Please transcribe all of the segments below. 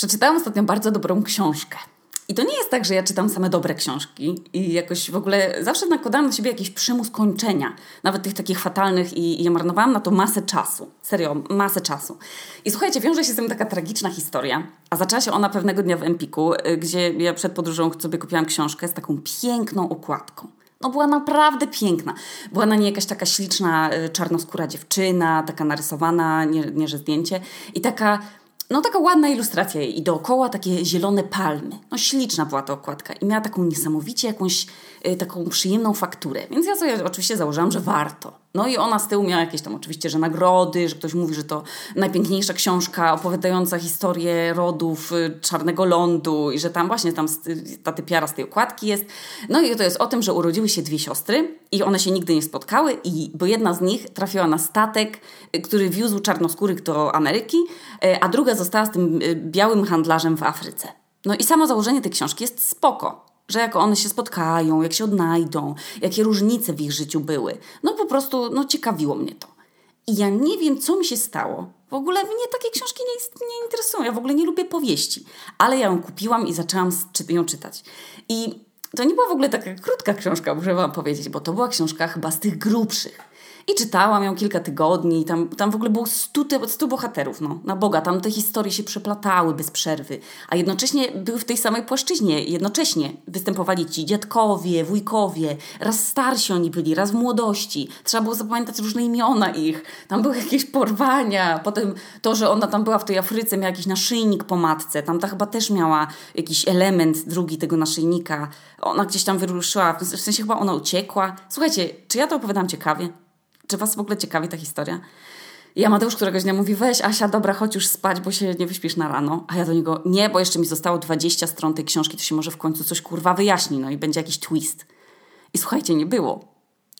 Przeczytałam ostatnio bardzo dobrą książkę. I to nie jest tak, że ja czytam same dobre książki i jakoś w ogóle zawsze nakładałam na siebie jakiś przymus kończenia, nawet tych takich fatalnych i ja marnowałam na to masę czasu. Serio, masę czasu. I słuchajcie, wiąże się z tym taka tragiczna historia, a zaczęła się ona pewnego dnia w Empiku, gdzie ja przed podróżą sobie kupiłam książkę z taką piękną okładką. No była naprawdę piękna. Była na niej jakaś taka śliczna, czarnoskóra dziewczyna, taka narysowana, nie że zdjęcie i taka ładna ilustracja i dookoła takie zielone palmy. No śliczna była ta okładka i miała taką niesamowicie jakąś taką przyjemną fakturę. Więc ja sobie oczywiście założyłam, że warto. No i ona z tyłu miała jakieś tam oczywiście, że nagrody, że ktoś mówi, że to najpiękniejsza książka opowiadająca historię rodów Czarnego Lądu i że tam właśnie ta Piara z tej okładki jest. No i to jest o tym, że urodziły się dwie siostry i one się nigdy nie spotkały, bo jedna z nich trafiła na statek, który wiózł czarnoskórych do Ameryki, a druga została z tym białym handlarzem w Afryce. No i samo założenie tej książki jest spoko. Że jak one się spotkają, jak się odnajdą, jakie różnice w ich życiu były. No po prostu ciekawiło mnie to. I ja nie wiem, co mi się stało. W ogóle mnie takie książki nie interesują. Ja w ogóle nie lubię powieści. Ale ja ją kupiłam i zaczęłam ją czytać. I to nie była w ogóle taka krótka książka, muszę wam powiedzieć, bo to była książka chyba z tych grubszych. I czytałam ją kilka tygodni. Tam w ogóle było 100 bohaterów. No, na Boga, tam te historie się przeplatały bez przerwy. A jednocześnie były w tej samej płaszczyźnie. Jednocześnie występowali ci dziadkowie, wujkowie. Raz starsi oni byli, raz w młodości. Trzeba było zapamiętać różne imiona ich. Tam były jakieś porwania. Potem to, że ona tam była w tej Afryce, miała jakiś naszyjnik po matce. Tam ta chyba też miała jakiś element drugi tego naszyjnika. Ona gdzieś tam wyruszyła. W sensie chyba ona uciekła. Słuchajcie, czy ja to opowiadam ciekawie? Czy was w ogóle ciekawi ta historia? I Amadeusz któregoś dnia mówi, weź Asia, dobra, chodź już spać, bo się nie wyśpisz na rano. A ja do niego, nie, bo jeszcze mi zostało 20 stron tej książki, to się może w końcu coś kurwa wyjaśni, no i będzie jakiś twist. I słuchajcie, nie było.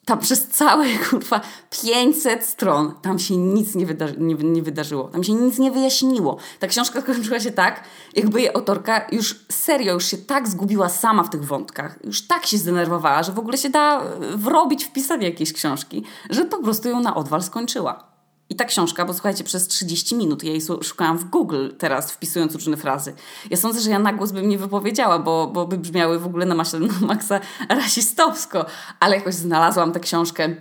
Tam przez całe kurwa 500 stron tam się nic nie wydarzyło. Tam się nic nie wyjaśniło. Ta książka skończyła się tak, jakby jej autorka już się tak zgubiła sama w tych wątkach. Już tak się zdenerwowała, że w ogóle się da wrobić w pisanie jakiejś książki, że po prostu ją na odwal skończyła. I ta książka, bo słuchajcie, przez 30 minut ja jej szukałam w Google teraz, wpisując różne frazy. Ja sądzę, że ja na głos bym nie wypowiedziała, bo by brzmiały w ogóle na maksa rasistowsko. Ale jakoś znalazłam tę książkę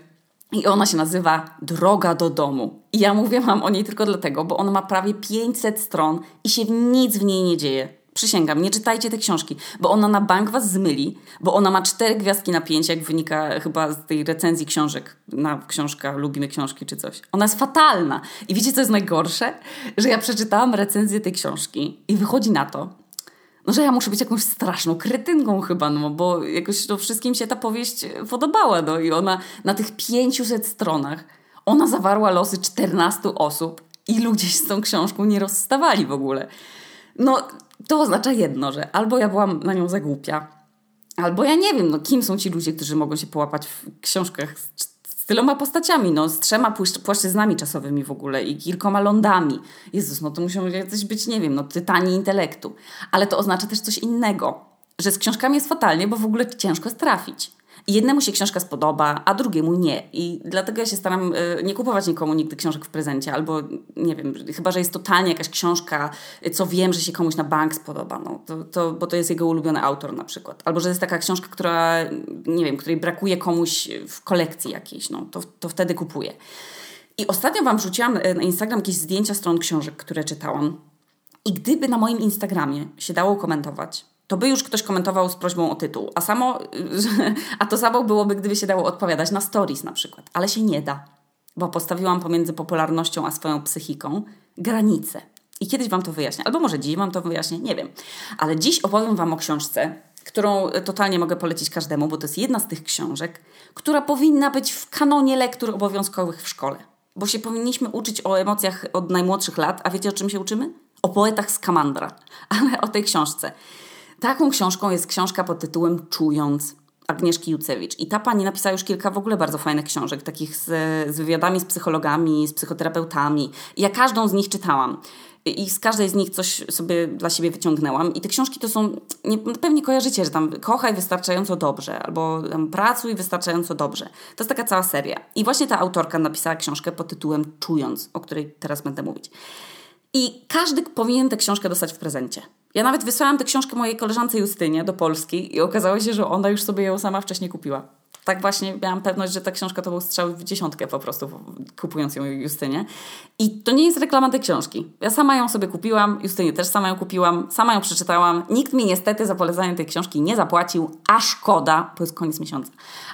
i ona się nazywa Droga do domu. I ja mówię wam o niej tylko dlatego, bo ona ma prawie 500 stron i się nic w niej nie dzieje. Przysięgam, nie czytajcie tej książki, bo ona na bank was zmyli, bo ona ma 4 gwiazdki na 5, jak wynika chyba z tej recenzji książek na książka Lubimy Książki czy coś. Ona jest fatalna. I wiecie, co jest najgorsze? Że ja przeczytałam recenzję tej książki i wychodzi na to, że ja muszę być jakąś straszną kretynką chyba, bo jakoś wszystkim się ta powieść podobała. I ona na tych 500 stronach, ona zawarła losy 14 osób i ludzie się z tą książką nie rozstawali w ogóle. To oznacza jedno, że albo ja byłam na nią za głupia, albo ja nie wiem, kim są ci ludzie, którzy mogą się połapać w książkach z tyloma postaciami, z 3 płaszczyznami czasowymi w ogóle i kilkoma lądami. Jezus, to muszą jacyś być, nie wiem, tytani intelektu. Ale to oznacza też coś innego, że z książkami jest fatalnie, bo w ogóle ciężko jest trafić. I jednemu się książka spodoba, a drugiemu nie. I dlatego ja się staram nie kupować nikomu nigdy książek w prezencie. Albo, nie wiem, chyba, że jest totalnie jakaś książka, co wiem, że się komuś na bank spodoba. Bo to jest jego ulubiony autor na przykład. Albo, że jest taka książka, która, nie wiem, której brakuje komuś w kolekcji jakiejś. To wtedy kupuję. I ostatnio wam wrzuciłam na Instagram jakieś zdjęcia stron książek, które czytałam. I gdyby na moim Instagramie się dało komentować, to by już ktoś komentował z prośbą o tytuł. A to samo byłoby, gdyby się dało odpowiadać na stories na przykład. Ale się nie da, bo postawiłam pomiędzy popularnością a swoją psychiką granicę. I kiedyś wam to wyjaśnię. Albo może dziś wam to wyjaśnię, nie wiem. Ale dziś opowiem wam o książce, którą totalnie mogę polecić każdemu, bo to jest jedna z tych książek, która powinna być w kanonie lektur obowiązkowych w szkole. Bo się powinniśmy uczyć o emocjach od najmłodszych lat. A wiecie, o czym się uczymy? O poetach Skamandra. Ale o tej książce. Taką książką jest książka pod tytułem Czując Agnieszki Jucewicz. I ta pani napisała już kilka w ogóle bardzo fajnych książek, takich z wywiadami z psychologami, z psychoterapeutami. I ja każdą z nich czytałam. I z każdej z nich coś sobie dla siebie wyciągnęłam. I te książki to są, pewnie kojarzycie, że tam kochaj wystarczająco dobrze, albo tam pracuj wystarczająco dobrze. To jest taka cała seria. I właśnie ta autorka napisała książkę pod tytułem Czując, o której teraz będę mówić. I każdy powinien tę książkę dostać w prezencie. Ja nawet wysłałam tę książkę mojej koleżance Justynie do Polski i okazało się, że ona już sobie ją sama wcześniej kupiła. Tak właśnie miałam pewność, że ta książka to był strzał w dziesiątkę po prostu, kupując ją Justynie. I to nie jest reklama tej książki. Ja sama ją sobie kupiłam, Justynie też sama ją kupiłam, sama ją przeczytałam. Nikt mi niestety za polecanie tej książki nie zapłacił, a szkoda, bo jest koniec miesiąca.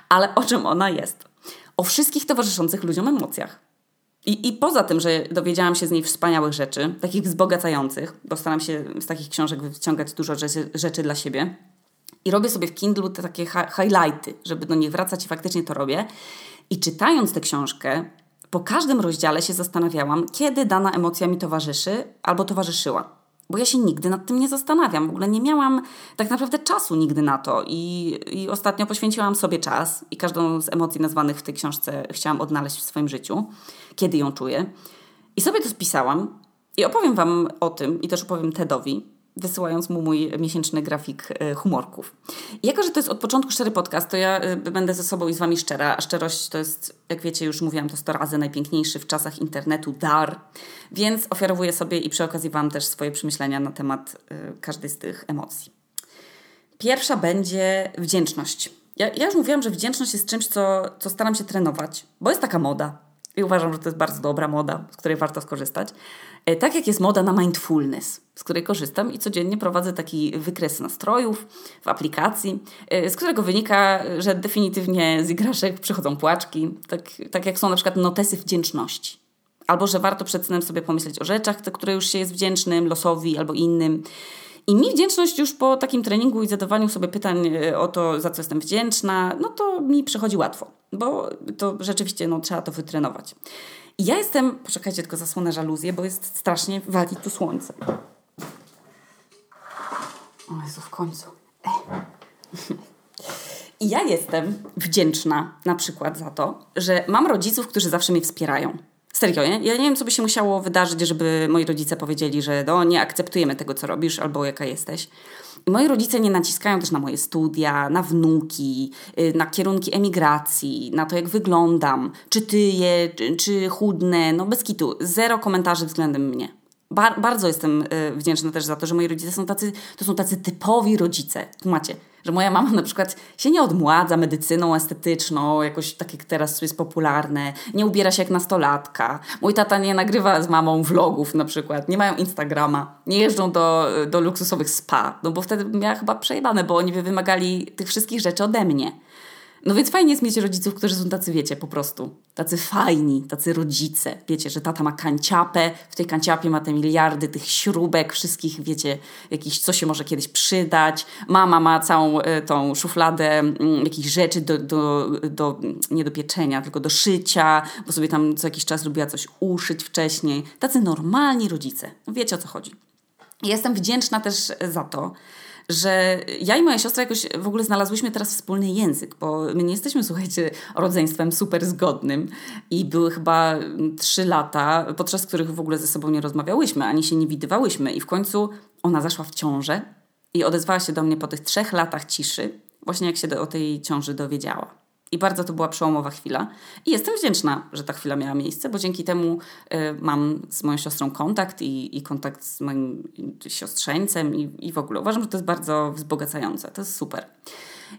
Ale o czym ona jest? O wszystkich towarzyszących ludziom emocjach. I poza tym, że dowiedziałam się z niej wspaniałych rzeczy, takich wzbogacających, bo staram się z takich książek wyciągać dużo rzeczy dla siebie i robię sobie w Kindle te takie highlighty, żeby do nich wracać i faktycznie to robię. I czytając tę książkę, po każdym rozdziale się zastanawiałam, kiedy dana emocja mi towarzyszy albo towarzyszyła. Bo ja się nigdy nad tym nie zastanawiam. W ogóle nie miałam tak naprawdę czasu nigdy na to. I ostatnio poświęciłam sobie czas i każdą z emocji nazwanych w tej książce chciałam odnaleźć w swoim życiu, kiedy ją czuję. I sobie to spisałam i opowiem Wam o tym i też opowiem Tedowi, wysyłając mu mój miesięczny grafik humorków. I jako, że to jest od początku szczery podcast, to ja będę ze sobą i z Wami szczera, a szczerość to jest, jak wiecie, już mówiłam to 100 razy, najpiękniejszy w czasach internetu dar, więc ofiarowuję sobie i przy okazji Wam też swoje przemyślenia na temat każdej z tych emocji. Pierwsza będzie wdzięczność. Ja już mówiłam, że wdzięczność jest czymś, co staram się trenować, bo jest taka moda i uważam, że to jest bardzo dobra moda, z której warto skorzystać. Tak jak jest moda na mindfulness, z której korzystam i codziennie prowadzę taki wykres nastrojów w aplikacji, z którego wynika, że definitywnie z igraszek przychodzą płaczki, tak jak są na przykład notesy wdzięczności. Albo, że warto przed snem sobie pomyśleć o rzeczach, za które już się jest wdzięcznym, losowi albo innym. I mi wdzięczność już po takim treningu i zadawaniu sobie pytań o to, za co jestem wdzięczna, no to mi przychodzi łatwo, bo to rzeczywiście trzeba to wytrenować. I ja jestem... Poczekajcie, tylko zasłonę żaluzję, bo jest strasznie... Wali tu słońce. O Jezu, w końcu. I ja jestem wdzięczna na przykład za to, że mam rodziców, którzy zawsze mnie wspierają. Serio, nie? Ja nie wiem, co by się musiało wydarzyć, żeby moi rodzice powiedzieli, że nie akceptujemy tego, co robisz albo jaka jesteś. I moi rodzice nie naciskają też na moje studia, na wnuki, na kierunki emigracji, na to, jak wyglądam, czy tyję, czy chudnę, bez kitu. Zero komentarzy względem mnie. Bardzo jestem wdzięczna też za to, że moi rodzice są tacy typowi rodzice. Tu macie, że moja mama na przykład się nie odmładza medycyną estetyczną, jakoś tak jak teraz jest popularne, nie ubiera się jak nastolatka. Mój tata nie nagrywa z mamą vlogów na przykład, nie mają Instagrama, nie jeżdżą do luksusowych spa, bo wtedy bym miała chyba przejebane, bo oni by wymagali tych wszystkich rzeczy ode mnie. Więc fajnie jest mieć rodziców, którzy są tacy, wiecie, po prostu, tacy fajni, tacy rodzice. Wiecie, że tata ma kanciapę, w tej kanciapie ma te miliardy tych śrubek, wszystkich, wiecie, jakichś, co się może kiedyś przydać. Mama ma całą tą szufladę jakichś rzeczy nie do pieczenia, tylko do szycia, bo sobie tam co jakiś czas lubiła coś uszyć wcześniej. Tacy normalni rodzice. Wiecie, o co chodzi. Jestem wdzięczna też za to, że ja i moja siostra jakoś w ogóle znalazłyśmy teraz wspólny język, bo my nie jesteśmy, słuchajcie, rodzeństwem super zgodnym i były chyba 3 lata, podczas których w ogóle ze sobą nie rozmawiałyśmy, ani się nie widywałyśmy i w końcu ona zaszła w ciążę i odezwała się do mnie po tych 3 latach ciszy, właśnie jak się o tej ciąży dowiedziała. I bardzo to była przełomowa chwila. I jestem wdzięczna, że ta chwila miała miejsce, bo dzięki temu mam z moją siostrą kontakt i kontakt z moim siostrzeńcem i w ogóle. Uważam, że to jest bardzo wzbogacające. To jest super.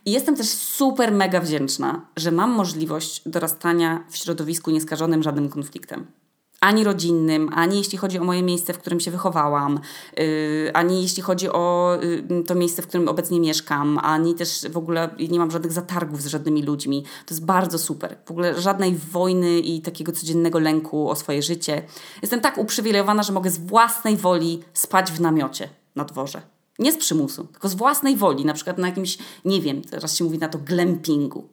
I jestem też super mega wdzięczna, że mam możliwość dorastania w środowisku nieskażonym żadnym konfliktem. Ani rodzinnym, ani jeśli chodzi o moje miejsce, w którym się wychowałam, ani jeśli chodzi o to miejsce, w którym obecnie mieszkam, ani też w ogóle nie mam żadnych zatargów z żadnymi ludźmi. To jest bardzo super. W ogóle żadnej wojny i takiego codziennego lęku o swoje życie. Jestem tak uprzywilejowana, że mogę z własnej woli spać w namiocie na dworze. Nie z przymusu, tylko z własnej woli. Na przykład na jakimś, nie wiem, teraz się mówi na to glampingu.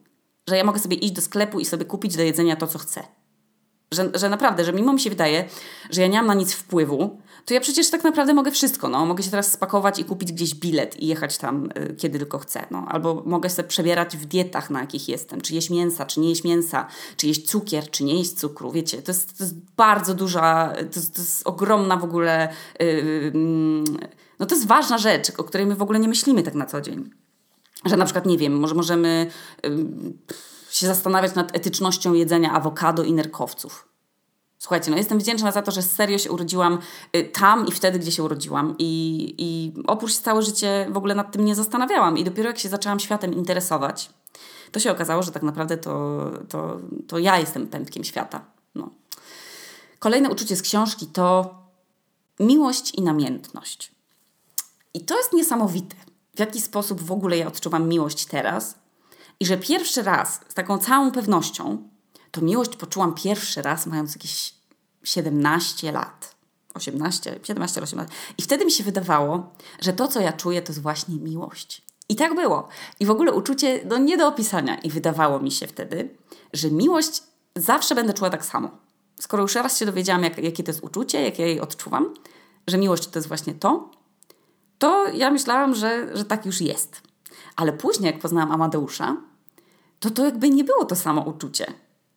Że ja mogę sobie iść do sklepu i sobie kupić do jedzenia to, co chcę. Że naprawdę, że mimo mi się wydaje, że ja nie mam na nic wpływu, to ja przecież tak naprawdę mogę wszystko. Mogę się teraz spakować i kupić gdzieś bilet i jechać tam, kiedy tylko chcę. Albo mogę sobie przebierać w dietach, na jakich jestem. Czy jeść mięsa, czy nie jeść mięsa, czy jeść cukier, czy nie jeść cukru. Wiecie, to jest bardzo duża, to jest ogromna w ogóle, to jest ważna rzecz, o której my w ogóle nie myślimy tak na co dzień. Że na przykład, nie wiem, może możemy... się zastanawiać nad etycznością jedzenia awokado i nerkowców. Słuchajcie, no jestem wdzięczna za to, że serio się urodziłam tam i wtedy, gdzie się urodziłam. I oprócz całe życie w ogóle nad tym nie zastanawiałam. I dopiero jak się zaczęłam światem interesować, to się okazało, że tak naprawdę to ja jestem pępkiem świata. No. Kolejne uczucie z książki to miłość i namiętność. I to jest niesamowite, w jaki sposób w ogóle ja odczuwam miłość teraz. I że pierwszy raz, z taką całą pewnością, to miłość poczułam pierwszy raz, mając jakieś 17 lat. 17, 18 lat. I wtedy mi się wydawało, że to, co ja czuję, to jest właśnie miłość. I tak było. I w ogóle uczucie nie do opisania. I wydawało mi się wtedy, że miłość zawsze będę czuła tak samo. Skoro już raz się dowiedziałam, jakie to jest uczucie, jak ja jej odczuwam, że miłość to jest właśnie to, to ja myślałam, że tak już jest. Ale później, jak poznałam Amadeusza, to jakby nie było to samo uczucie.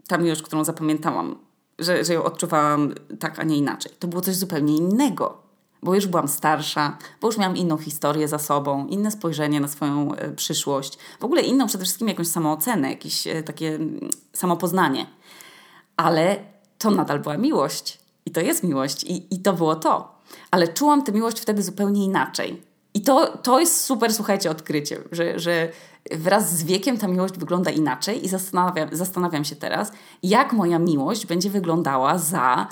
Ta miłość, którą zapamiętałam, że ją odczuwałam tak, a nie inaczej. To było coś zupełnie innego, bo już byłam starsza, bo już miałam inną historię za sobą, inne spojrzenie na swoją przyszłość. W ogóle inną przede wszystkim jakąś samoocenę, jakieś takie samopoznanie. Ale to nadal była miłość. I to jest miłość. I to było to. Ale czułam tę miłość wtedy zupełnie inaczej. I to jest super, słuchajcie, odkrycie, że wraz z wiekiem ta miłość wygląda inaczej i zastanawiam się teraz, jak moja miłość będzie wyglądała za,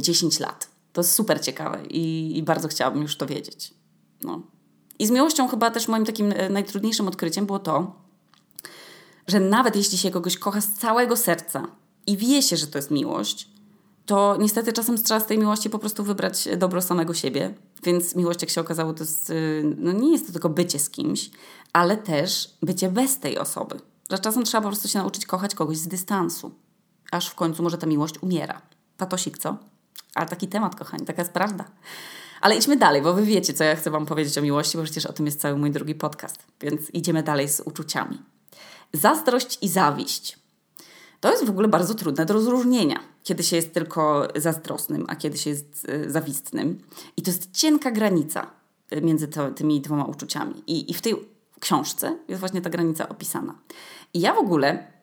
10 lat. To jest super ciekawe i bardzo chciałabym już to wiedzieć. No. I z miłością chyba też moim takim najtrudniejszym odkryciem było to, że nawet jeśli się kogoś kocha z całego serca i wie się, że to jest miłość, to niestety czasem trzeba z tej miłości po prostu wybrać dobro samego siebie. Więc miłość, jak się okazało, to jest, nie jest to tylko bycie z kimś, ale też bycie bez tej osoby. Że czasem trzeba po prostu się nauczyć kochać kogoś z dystansu. Aż w końcu może ta miłość umiera. Patosik, co? Ale taki temat, kochani, taka jest prawda. Ale idźmy dalej, bo wy wiecie, co ja chcę wam powiedzieć o miłości, bo przecież o tym jest cały mój drugi podcast. Więc idziemy dalej z uczuciami. Zazdrość i zawiść. To jest w ogóle bardzo trudne do rozróżnienia, kiedy się jest tylko zazdrosnym, a kiedy się jest zawistnym. I to jest cienka granica między tymi dwoma uczuciami. I w tej książce jest właśnie ta granica opisana. I ja w ogóle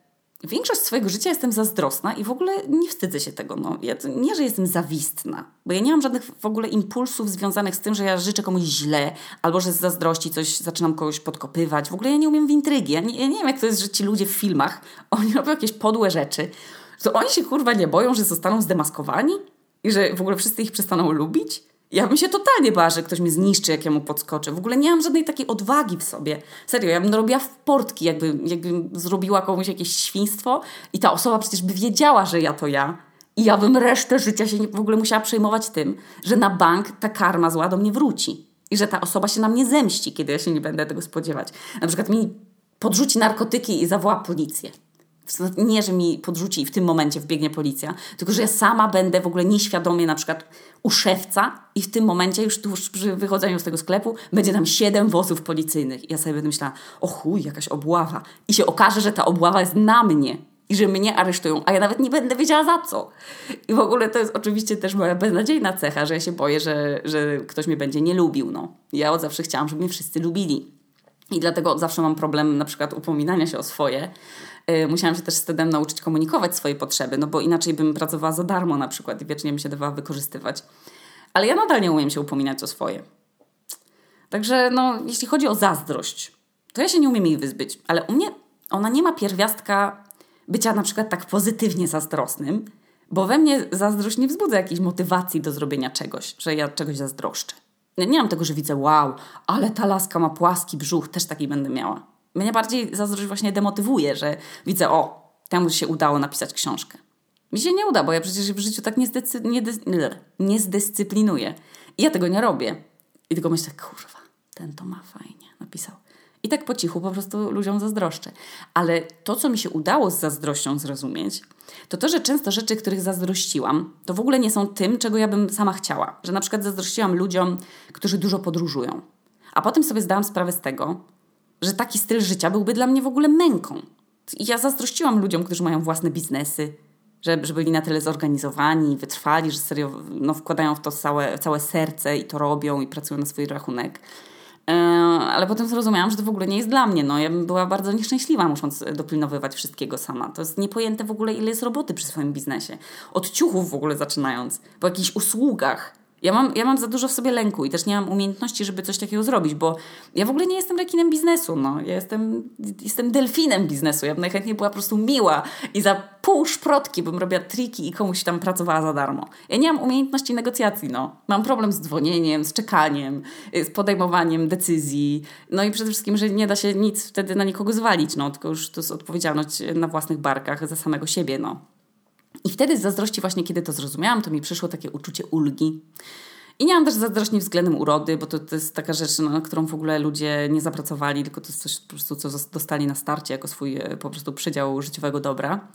większość swojego życia jestem zazdrosna i w ogóle nie wstydzę się tego. No. Ja nie, że jestem zawistna, bo ja nie mam żadnych w ogóle impulsów związanych z tym, że ja życzę komuś źle, albo że z zazdrości coś zaczynam kogoś podkopywać. W ogóle ja nie umiem w intrygi. Ja nie wiem, jak to jest, że ci ludzie w filmach, oni robią jakieś podłe rzeczy, to oni się kurwa nie boją, że zostaną zdemaskowani i że w ogóle wszyscy ich przestaną lubić. Ja bym się totalnie bała, że ktoś mnie zniszczy, jak ja mu podskoczę. W ogóle nie mam żadnej takiej odwagi w sobie. Serio, ja bym robiła w portki, jakbym zrobiła komuś jakieś świństwo i ta osoba przecież by wiedziała, że ja. I ja bym resztę życia się w ogóle musiała przejmować tym, że na bank ta karma zła do mnie wróci. I że ta osoba się na mnie zemści, kiedy ja się nie będę tego spodziewać. Na przykład mi podrzuci narkotyki i zawoła policję. Nie, że mi podrzuci i w tym momencie wbiegnie policja, tylko że ja sama będę w ogóle nieświadomie na przykład u szewca i w tym momencie już tuż przy wychodzeniu z tego sklepu będzie tam 7 wozów policyjnych. I ja sobie będę myślała, o chuj, jakaś obława. I się okaże, że ta obława jest na mnie i że mnie aresztują, a ja nawet nie będę wiedziała za co. I w ogóle to jest oczywiście też moja beznadziejna cecha, że ja się boję, że ktoś mnie będzie nie lubił. No. Ja od zawsze chciałam, żeby mnie wszyscy lubili. I dlatego od zawsze mam problem na przykład upominania się o swoje. Musiałam się też wstydem nauczyć komunikować swoje potrzeby, no bo inaczej bym pracowała za darmo na przykład i wiecznie bym się dawała wykorzystywać. Ale ja nadal nie umiem się upominać o swoje. Także jeśli chodzi o zazdrość, to ja się nie umiem jej wyzbyć. Ale u mnie ona nie ma pierwiastka bycia na przykład tak pozytywnie zazdrosnym, bo we mnie zazdrość nie wzbudza jakiejś motywacji do zrobienia czegoś, że ja czegoś zazdroszczę. Nie mam tego, że widzę, wow, ale ta laska ma płaski brzuch, też taki będę miała. Mnie bardziej zazdrość właśnie demotywuje, że widzę, temu się udało napisać książkę. Mi się nie uda, bo ja przecież w życiu tak nie zdyscyplinuję. I ja tego nie robię. I tylko myślę, kurwa, ten to ma fajnie, napisał. I tak po cichu po prostu ludziom zazdroszczę. Ale to, co mi się udało z zazdrością zrozumieć, to, że często rzeczy, których zazdrościłam, to w ogóle nie są tym, czego ja bym sama chciała. Że na przykład zazdrościłam ludziom, którzy dużo podróżują. A potem sobie zdałam sprawę z tego, że taki styl życia byłby dla mnie w ogóle męką. I ja zazdrościłam ludziom, którzy mają własne biznesy, że byli na tyle zorganizowani, wytrwali, że serio wkładają w to całe serce i to robią i pracują na swój rachunek. Ale potem zrozumiałam, że to w ogóle nie jest dla mnie. No, ja bym była bardzo nieszczęśliwa, musząc dopilnowywać wszystkiego sama. To jest niepojęte w ogóle, ile jest roboty przy swoim biznesie. Od ciuchów w ogóle zaczynając, po jakichś usługach. Ja mam za dużo w sobie lęku i też nie mam umiejętności, żeby coś takiego zrobić, bo ja w ogóle nie jestem rekinem biznesu. No. Ja jestem delfinem biznesu. Ja bym najchętniej była po prostu miła i za pół szprotki bym robiła triki i komuś tam pracowała za darmo. Ja nie mam umiejętności negocjacji. No. Mam problem z dzwonieniem, z czekaniem, z podejmowaniem decyzji. No i przede wszystkim, że nie da się nic wtedy na nikogo zwalić, no, tylko już to jest odpowiedzialność na własnych barkach za samego siebie. No. I wtedy z zazdrości właśnie, kiedy to zrozumiałam, to mi przyszło takie uczucie ulgi. I nie mam też zazdrości względem urody, bo to jest taka rzecz, na którą w ogóle ludzie nie zapracowali, tylko to jest coś po prostu, co dostali na starcie jako swój po prostu przydział życiowego dobra.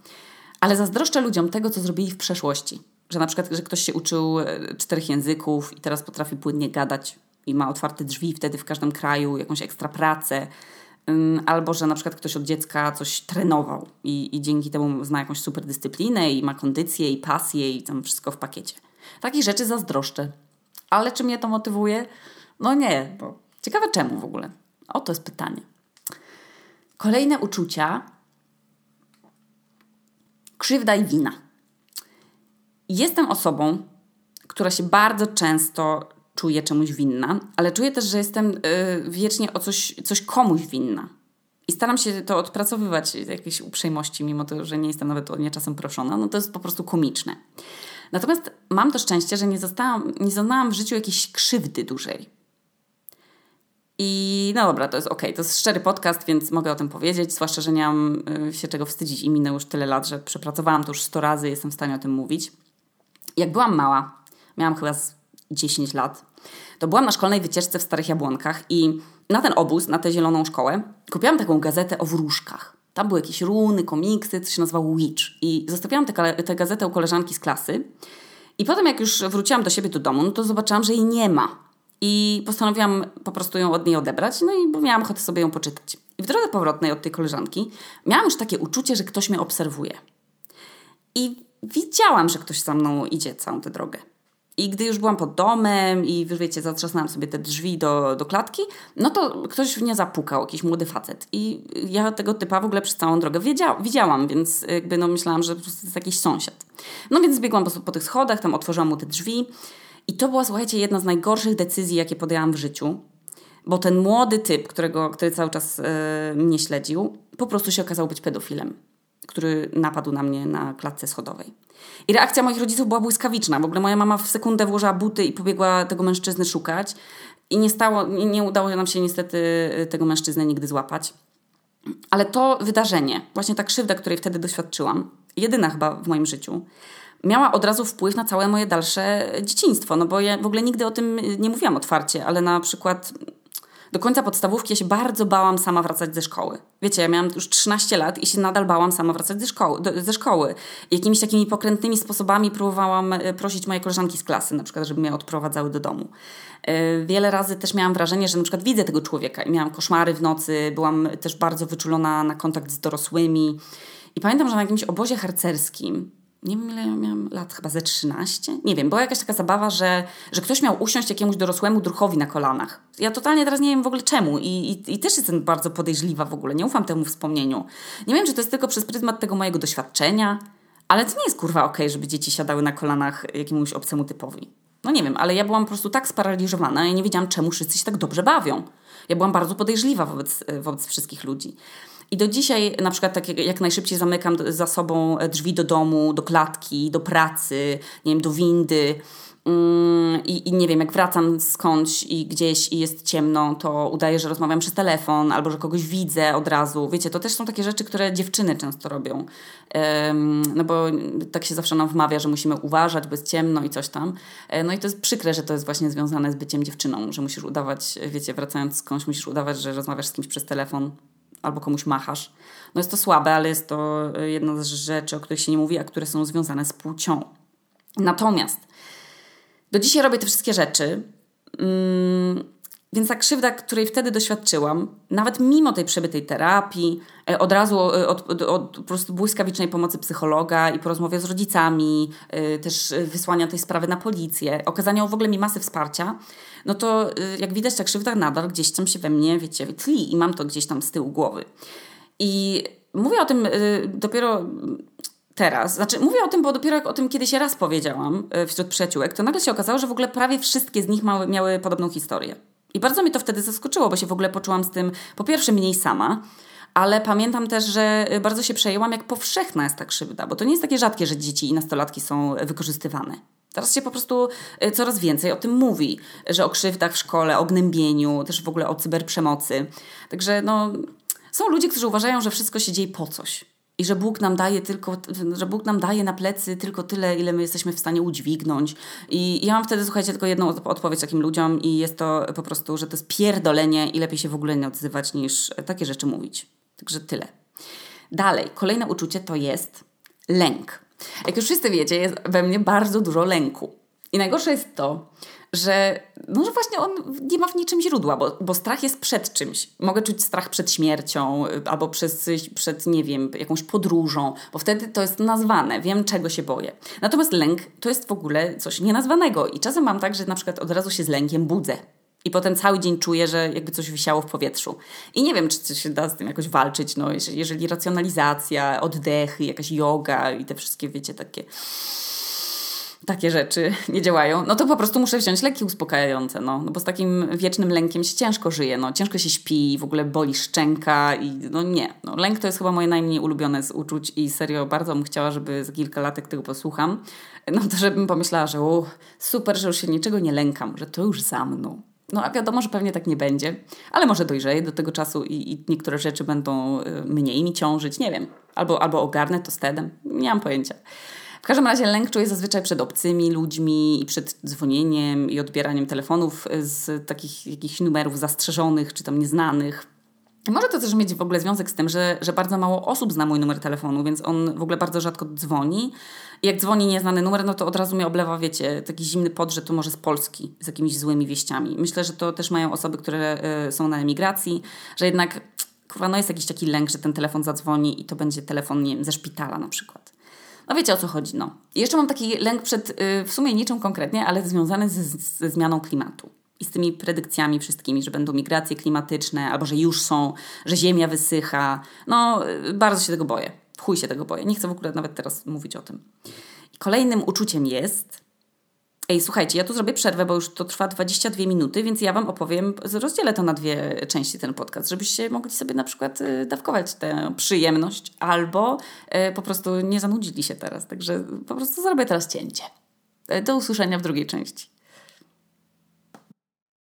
Ale zazdroszczę ludziom tego, co zrobili w przeszłości. Że na przykład, że ktoś się uczył 4 języków i teraz potrafi płynnie gadać i ma otwarte drzwi wtedy w każdym kraju, jakąś ekstra pracę. Albo, że na przykład ktoś od dziecka coś trenował i dzięki temu zna jakąś super dyscyplinę i ma kondycję i pasję i tam wszystko w pakiecie. Takich rzeczy zazdroszczę. Ale czy mnie to motywuje? No nie, bo ciekawe czemu w ogóle. O, to jest pytanie. Kolejne uczucia. Krzywda i wina. Jestem osobą, która się bardzo często czuję czemuś winna, ale czuję też, że jestem wiecznie o coś komuś winna. I staram się to odpracowywać z jakiejś uprzejmości, mimo to, że nie jestem nawet o nie czasem proszona. No to jest po prostu komiczne. Natomiast mam to szczęście, że nie doznałam w życiu jakiejś krzywdy dużej. I no dobra, to jest okej. To jest szczery podcast, więc mogę o tym powiedzieć, zwłaszcza, że nie mam się czego wstydzić i minęło już tyle lat, że przepracowałam to już 100 razy, jestem w stanie o tym mówić. Jak byłam mała, miałam chyba 10 lat, to byłam na szkolnej wycieczce w Starych Jabłonkach i na ten obóz, na tę zieloną szkołę, kupiłam taką gazetę o wróżkach. Tam były jakieś runy, komiksy, co się nazywało Witch. I zostawiłam tę gazetę u koleżanki z klasy. I potem jak już wróciłam do siebie do domu, no to zobaczyłam, że jej nie ma. I postanowiłam po prostu ją od niej odebrać, no i miałam ochotę sobie ją poczytać. I w drodze powrotnej od tej koleżanki miałam już takie uczucie, że ktoś mnie obserwuje. I widziałam, że ktoś za mną idzie całą tę drogę. I gdy już byłam pod domem i wiecie, zatrzasnęłam sobie te drzwi do klatki, no to ktoś w nie zapukał, jakiś młody facet. I ja tego typa w ogóle przez całą drogę widziałam, więc jakby no myślałam, że po prostu jest jakiś sąsiad. No więc zbiegłam po tych schodach, tam otworzyłam mu te drzwi i to była, słuchajcie, jedna z najgorszych decyzji, jakie podjęłam w życiu, bo ten młody typ, który cały czas mnie śledził, po prostu się okazał być pedofilem, który napadł na mnie na klatce schodowej. I reakcja moich rodziców była błyskawiczna. W ogóle moja mama w sekundę włożyła buty i pobiegła tego mężczyzny szukać. I nie udało nam się niestety tego mężczyznę nigdy złapać. Ale to wydarzenie, właśnie ta krzywda, której wtedy doświadczyłam, jedyna chyba w moim życiu, miała od razu wpływ na całe moje dalsze dzieciństwo. No bo ja w ogóle nigdy o tym nie mówiłam otwarcie, ale na przykład do końca podstawówki ja się bardzo bałam sama wracać ze szkoły. Wiecie, ja miałam już 13 lat i się nadal bałam sama wracać ze szkoły. Jakimiś takimi pokrętnymi sposobami próbowałam prosić moje koleżanki z klasy, na przykład, żeby mnie odprowadzały do domu. Wiele razy też miałam wrażenie, że na przykład widzę tego człowieka i miałam koszmary w nocy, byłam też bardzo wyczulona na kontakt z dorosłymi. I pamiętam, że na jakimś obozie harcerskim, nie wiem ile miałam lat, chyba ze 13? Nie wiem, była jakaś taka zabawa, że ktoś miał usiąść jakiemuś dorosłemu druhowi na kolanach. Ja totalnie teraz nie wiem w ogóle czemu i też jestem bardzo podejrzliwa w ogóle, nie ufam temu wspomnieniu. Nie wiem, czy to jest tylko przez pryzmat tego mojego doświadczenia, ale to nie jest kurwa okej, żeby dzieci siadały na kolanach jakiemuś obcemu typowi. No nie wiem, ale ja byłam po prostu tak sparaliżowana, ja nie wiedziałam czemu wszyscy się tak dobrze bawią. Ja byłam bardzo podejrzliwa wobec wszystkich ludzi. I do dzisiaj na przykład tak jak najszybciej zamykam za sobą drzwi do domu, do klatki, do pracy, nie wiem, do windy i nie wiem, jak wracam skądś i gdzieś i jest ciemno, to udaję, że rozmawiam przez telefon albo, że kogoś widzę od razu. Wiecie, to też są takie rzeczy, które dziewczyny często robią, no bo tak się zawsze nam wmawia, że musimy uważać, bo jest ciemno i coś tam. No i to jest przykre, że to jest właśnie związane z byciem dziewczyną, że musisz udawać, wiecie, wracając skądś musisz udawać, że rozmawiasz z kimś przez telefon albo komuś machasz. No jest to słabe, ale jest to jedna z rzeczy, o których się nie mówi, a które są związane z płcią. Natomiast do dzisiaj robię te wszystkie rzeczy Więc ta krzywda, której wtedy doświadczyłam, nawet mimo tej przebytej terapii, od razu od po prostu błyskawicznej pomocy psychologa i po rozmowie z rodzicami, też wysłania tej sprawy na policję, okazania w ogóle mi masy wsparcia, no to jak widać ta krzywda nadal gdzieś tam się we mnie, wiecie, tli i mam to gdzieś tam z tyłu głowy. I mówię o tym dopiero teraz, znaczy mówię o tym, bo dopiero jak o tym kiedyś raz powiedziałam wśród przyjaciółek, to nagle się okazało, że w ogóle prawie wszystkie z nich miały podobną historię. I bardzo mnie to wtedy zaskoczyło, bo się w ogóle poczułam z tym, po pierwsze, mniej sama, ale pamiętam też, że bardzo się przejęłam, jak powszechna jest ta krzywda, bo to nie jest takie rzadkie, że dzieci i nastolatki są wykorzystywane. Teraz się po prostu coraz więcej o tym mówi, że o krzywdach w szkole, o gnębieniu, też w ogóle o cyberprzemocy. Także no, są ludzie, którzy uważają, że wszystko się dzieje po coś i że Bóg nam daje na plecy tylko tyle, ile my jesteśmy w stanie udźwignąć. I ja mam wtedy, słuchajcie, tylko jedną odpowiedź takim ludziom i jest to po prostu, że to jest pierdolenie i lepiej się w ogóle nie odzywać, niż takie rzeczy mówić. Także tyle. Dalej, kolejne uczucie to jest lęk. Jak już wszyscy wiecie, jest we mnie bardzo dużo lęku. I najgorsze jest to, że właśnie on nie ma w niczym źródła, bo strach jest przed czymś. Mogę czuć strach przed śmiercią albo przed, nie wiem, jakąś podróżą, bo wtedy to jest nazwane. Wiem, czego się boję. Natomiast lęk to jest w ogóle coś nienazwanego. I czasem mam tak, że na przykład od razu się z lękiem budzę. I potem cały dzień czuję, że jakby coś wisiało w powietrzu. I nie wiem, czy się da z tym jakoś walczyć. No, jeżeli racjonalizacja, oddechy, jakaś joga i te wszystkie, wiecie, takie rzeczy nie działają, no to po prostu muszę wziąć leki uspokajające, no bo z takim wiecznym lękiem się ciężko żyje, no ciężko się śpi, w ogóle boli szczęka i no nie. No, lęk to jest chyba moje najmniej ulubione z uczuć i serio bardzo bym chciała, żeby za kilka lat, jak tego posłucham, no to żebym pomyślała, że super, że już się niczego nie lękam, że to już za mną. No a wiadomo, że pewnie tak nie będzie, ale może dojrzeję do tego czasu i niektóre rzeczy będą mniej mi ciążyć, nie wiem, albo ogarnę to z TED-em, nie mam pojęcia. W każdym razie lęk czuję zazwyczaj przed obcymi ludźmi i przed dzwonieniem i odbieraniem telefonów z takich jakichś numerów zastrzeżonych czy tam nieznanych. Może to też mieć w ogóle związek z tym, że bardzo mało osób zna mój numer telefonu, więc on w ogóle bardzo rzadko dzwoni. I jak dzwoni nieznany numer, no to od razu mnie oblewa, wiecie, taki zimny pot, że to może z Polski, z jakimiś złymi wieściami. Myślę, że to też mają osoby, które są na emigracji, że jednak, kurwa, no jest jakiś taki lęk, że ten telefon zadzwoni i to będzie telefon, nie wiem, ze szpitala na przykład. No wiecie, o co chodzi, no. Jeszcze mam taki lęk przed w sumie niczym konkretnie, ale związany ze zmianą klimatu i z tymi predykcjami wszystkimi, że będą migracje klimatyczne, albo że już są, że ziemia wysycha. No, bardzo się tego boję. W chuj się tego boję. Nie chcę w ogóle nawet teraz mówić o tym. I kolejnym uczuciem jest... Ej, słuchajcie, ja tu zrobię przerwę, bo już to trwa 22 minuty, więc ja Wam opowiem, rozdzielę to na dwie części ten podcast, żebyście mogli sobie na przykład dawkować tę przyjemność albo po prostu nie zanudzili się teraz. Także po prostu zrobię teraz cięcie. Do usłyszenia w drugiej części.